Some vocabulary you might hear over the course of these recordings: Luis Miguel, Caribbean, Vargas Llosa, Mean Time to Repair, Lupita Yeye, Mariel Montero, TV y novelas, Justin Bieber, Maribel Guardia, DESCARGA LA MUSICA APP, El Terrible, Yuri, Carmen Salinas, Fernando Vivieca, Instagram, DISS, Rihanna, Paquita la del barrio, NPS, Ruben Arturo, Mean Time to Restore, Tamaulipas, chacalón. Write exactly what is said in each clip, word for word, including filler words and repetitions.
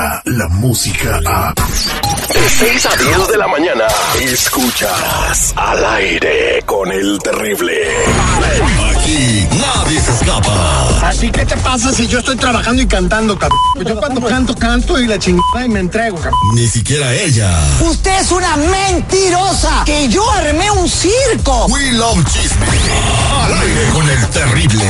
Descarga la música app. De seis a diez de la mañana. Escuchas Al Aire con El Terrible. Aquí nadie se escapa. Así que te pasa si yo estoy trabajando y cantando, cabrón. Yo cuando canto, canto y la chingada y me entrego, cabrón. Ni siquiera ella. Usted es una mentirosa. Que yo armé un circo. We love chisme. Al Aire con El Terrible.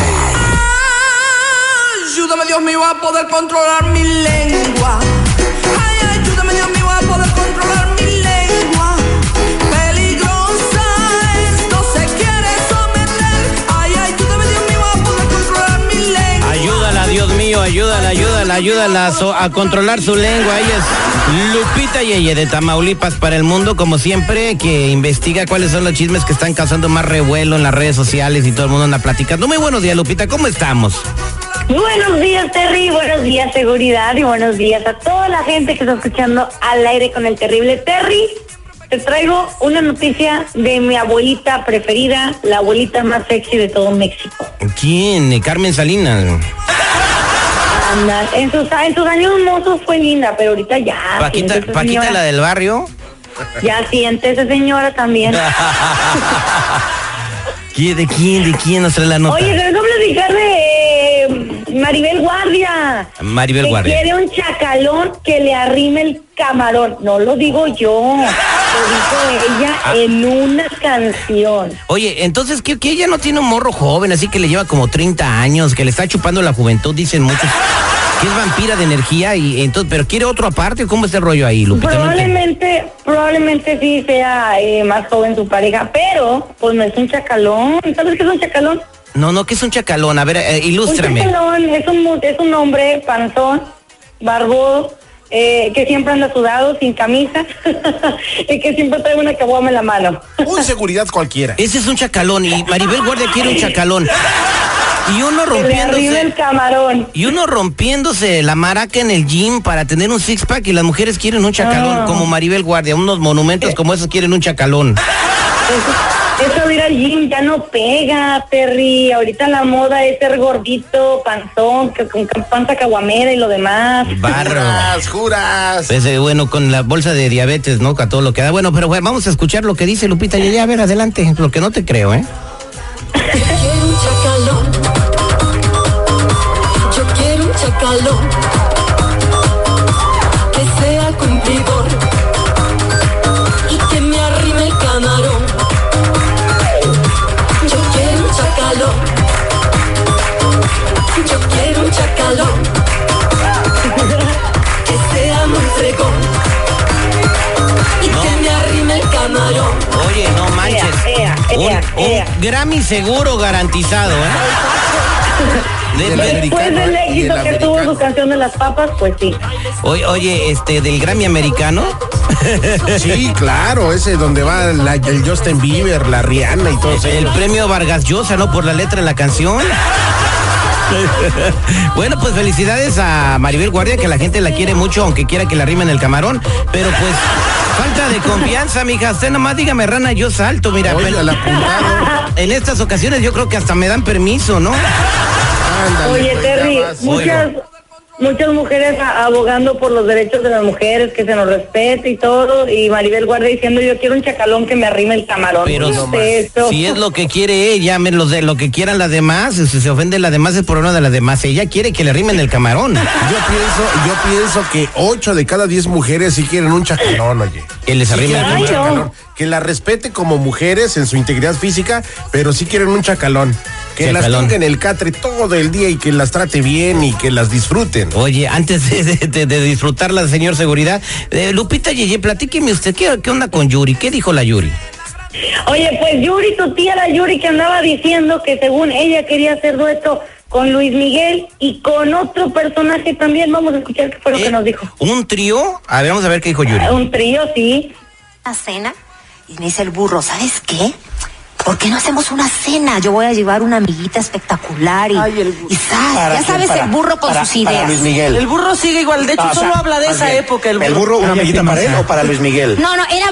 Ayúdame, Dios mío, a poder controlar mi lengua. Ay, ayúdame, Dios mío, a poder controlar mi lengua. Peligrosa es, no se quiere someter. Ay, ayúdame, Dios mío, a poder controlar mi lengua. Ayúdala, Dios mío, ayúdala, ayúdala, ayúdala a, so, a controlar su lengua. Ella es Lupita Yeye de Tamaulipas para el mundo, como siempre, que investiga cuáles son los chismes que están causando más revuelo en las redes sociales y todo el mundo anda platicando. Muy buenos días, Lupita, ¿cómo estamos? Buenos días, Terry, buenos días, seguridad, y buenos días a toda la gente que está escuchando Al Aire con El Terrible. Terry, te traigo una noticia de mi abuelita preferida, la abuelita más sexy de todo México. ¿Quién? Carmen Salinas. Anda, en sus, en sus años mozos fue linda, pero ahorita ya. Paquita, siéntese, Paquita la del barrio. Ya siéntese, señora, también. ¿Quién, de quién, de quién nos trae la nota? Oye, ¿te voy a platicar de... Maribel Guardia. Maribel Guardia. Quiere un chacalón que le arrime el camarón. No lo digo yo, lo dijo ella ah. en una canción. Oye, entonces que, que ella no tiene un morro joven, así que le lleva como treinta años, que le está chupando la juventud, dicen muchos. Que es vampira de energía y entonces, pero quiere otro aparte. ¿Cómo es el rollo ahí, Lupita? Probablemente, probablemente sí sea eh, más joven su pareja, pero pues no es un chacalón. ¿Sabes qué es un chacalón? No, no, ¿qué es un chacalón? A ver, eh, ilústrame. Un chacalón es un, es un hombre panzón, barbudo, eh, que siempre anda sudado, sin camisa, y que siempre trae una caguama en la mano. Un seguridad cualquiera. Ese es un chacalón, y Maribel Guardia quiere un chacalón. Y uno rompiéndose el camarón. Y uno rompiéndose la maraca en el gym para tener un six pack, y las mujeres quieren un chacalón, oh. como Maribel Guardia. Unos monumentos eh. como esos quieren un chacalón. Eso de ir al gym ya no pega, Terry. Ahorita la moda es ser gordito, panzón, con panza caguamera y lo demás. Barro. Juras, juras. Pues, eh, bueno, con la bolsa de diabetes, ¿no? A todo lo que da. Bueno, pero bueno, vamos a escuchar lo que dice Lupita. Y ya, a ver, adelante. Lo que no te creo, ¿eh? Quiero un chacalón. Yo quiero un chacalón. Que sea cumplidor. Y que me arrime el camarón. Yo quiero un chacalón que sea muy fregón y no. que me arrime el camarón. Oye, no manches, ea, ea, ea, ea. Un, un Grammy seguro garantizado, ¿eh? del del después del éxito del que tuvo su canción de las papas, pues sí. Oye, oye, este, del Grammy americano. Sí, claro, ese donde va la, el Justin Bieber, la Rihanna y todo eso. El premio Vargas Llosa, ¿no? Por la letra de la canción. Bueno, pues felicidades a Maribel Guardia, que la gente la quiere mucho, aunque quiera que la rimen el camarón, pero pues falta de confianza, mija. Usted nomás dígame rana, yo salto, mira. Oye, pel- la en estas ocasiones yo creo que hasta me dan permiso, ¿no? Ándale. Oye, Terry, muchas... Oigo. Muchas mujeres abogando por los derechos de las mujeres, que se nos respete y todo, y Maribel Guardia diciendo yo quiero un chacalón que me arrime el camarón. Pero no es si es lo que quiere ella, los de lo que quieran las demás, si se ofende las demás es problema de las demás. Ella quiere que le arrimen el camarón. Yo pienso, yo pienso que ocho de cada diez mujeres sí quieren un chacalón, oye. Que les arrime sí, el chacalón. No. Que la respete como mujeres en su integridad física, pero sí quieren un chacalón. Que chacalón. Las tenga en el catre todo el día y que las trate bien y que las disfruten. Oye, antes de, de, de disfrutarla, señor seguridad, eh, Lupita Yeye, platíqueme usted, ¿qué, ¿qué onda con Yuri? ¿Qué dijo la Yuri? Oye, pues Yuri, tu tía la Yuri, que andaba diciendo que según ella quería hacer dueto con Luis Miguel y con otro personaje también. Vamos a escuchar qué fue lo eh, que nos dijo. ¿Un trío? A ver, vamos a ver qué dijo Yuri. Uh, un trío, sí. Una cena, y me dice el burro, ¿sabes qué? ¿Por qué no hacemos una cena? Yo voy a llevar una amiguita espectacular y, Ay, el, y sabes, ya sabes para, el burro con para, sus ideas. Para Luis Miguel. El burro sigue igual, de hecho no, solo o sea, habla de esa bien. época. El burro, ¿El burro una amiguita para él o para Luis Miguel? No, no, era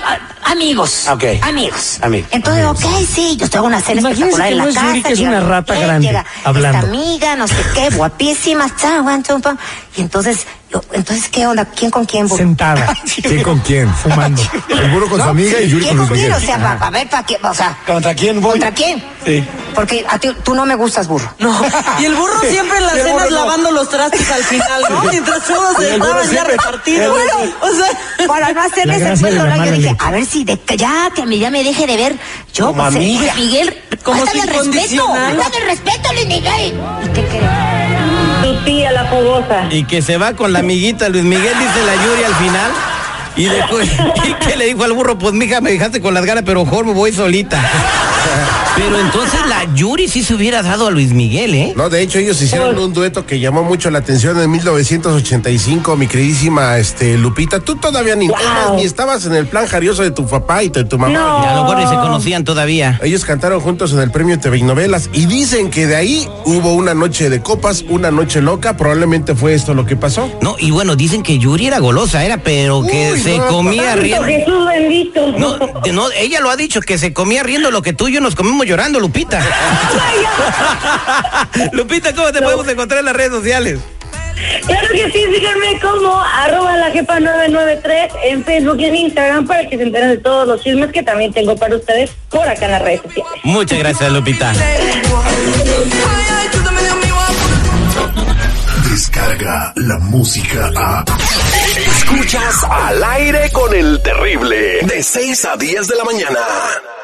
amigos. Okay. Amigos. amigos. Entonces, amigos. ok, sí, yo te hago una cena Imagínense espectacular en la casa. Yuri, que es una rata grande, llega hablando. Esta amiga, no sé qué, guapísima, y entonces Entonces, ¿qué onda? ¿Quién con quién? Vos? Sentada. ¿Quién con quién? Fumando. Seguro con no, su amiga y Yuri con Luis Miguel. ¿Quién con quién? O sea, para pa ver, para qué, o sea. ¿Contra quién voy? ¿Contra quién? Sí. Porque a ti, tú no me gustas, burro. No. Y el burro siempre en las cenas no. lavando los trastes al final, ¿no? Mientras todos se estaban ya repartidos. Bueno, o sea, para no hacerles el cuento, ¿no? Yo dije, a ver si de, ya, que me, ya me deje de ver. Yo, pues, Luis Miguel, faltame el respeto. Faltame el respeto, Luis Miguel. ¿Y qué querés? Tía, la fogosa. Y que se va con la amiguita Luis Miguel, dice la Yuri al final. Y después, ¿y qué le dijo al burro? Pues mija, me dejaste con las ganas, pero mejor me voy solita. Pero entonces la Yuri sí se hubiera dado a Luis Miguel, ¿eh? No, de hecho ellos hicieron un dueto que llamó mucho la atención en mil novecientos ochenta y cinco, mi queridísima este, Lupita. Tú todavía ni, wow. temas, ni estabas en el plan jarioso de tu papá y de tu mamá. No. A lo mejor se conocían todavía. Ellos cantaron juntos en el premio T V y novelas y dicen que de ahí hubo una noche de copas, una noche loca, probablemente fue esto lo que pasó. No, y bueno, dicen que Yuri era golosa, era, pero que Uy, se no, comía riendo. Jesús bendito. No, no, ella lo ha dicho, que se comía riendo lo que tú y yo nos comimos llorando, Lupita. Lupita, ¿cómo te no. podemos encontrar en las redes sociales? Claro que sí, síganme como arroba la jefa nueve nueve tres en Facebook y en Instagram para que se enteren de todos los chismes que también tengo para ustedes por acá en las redes sociales. Muchas gracias, Lupita. Descarga la música a... Escuchas Al Aire con El Terrible de seis a diez de la mañana.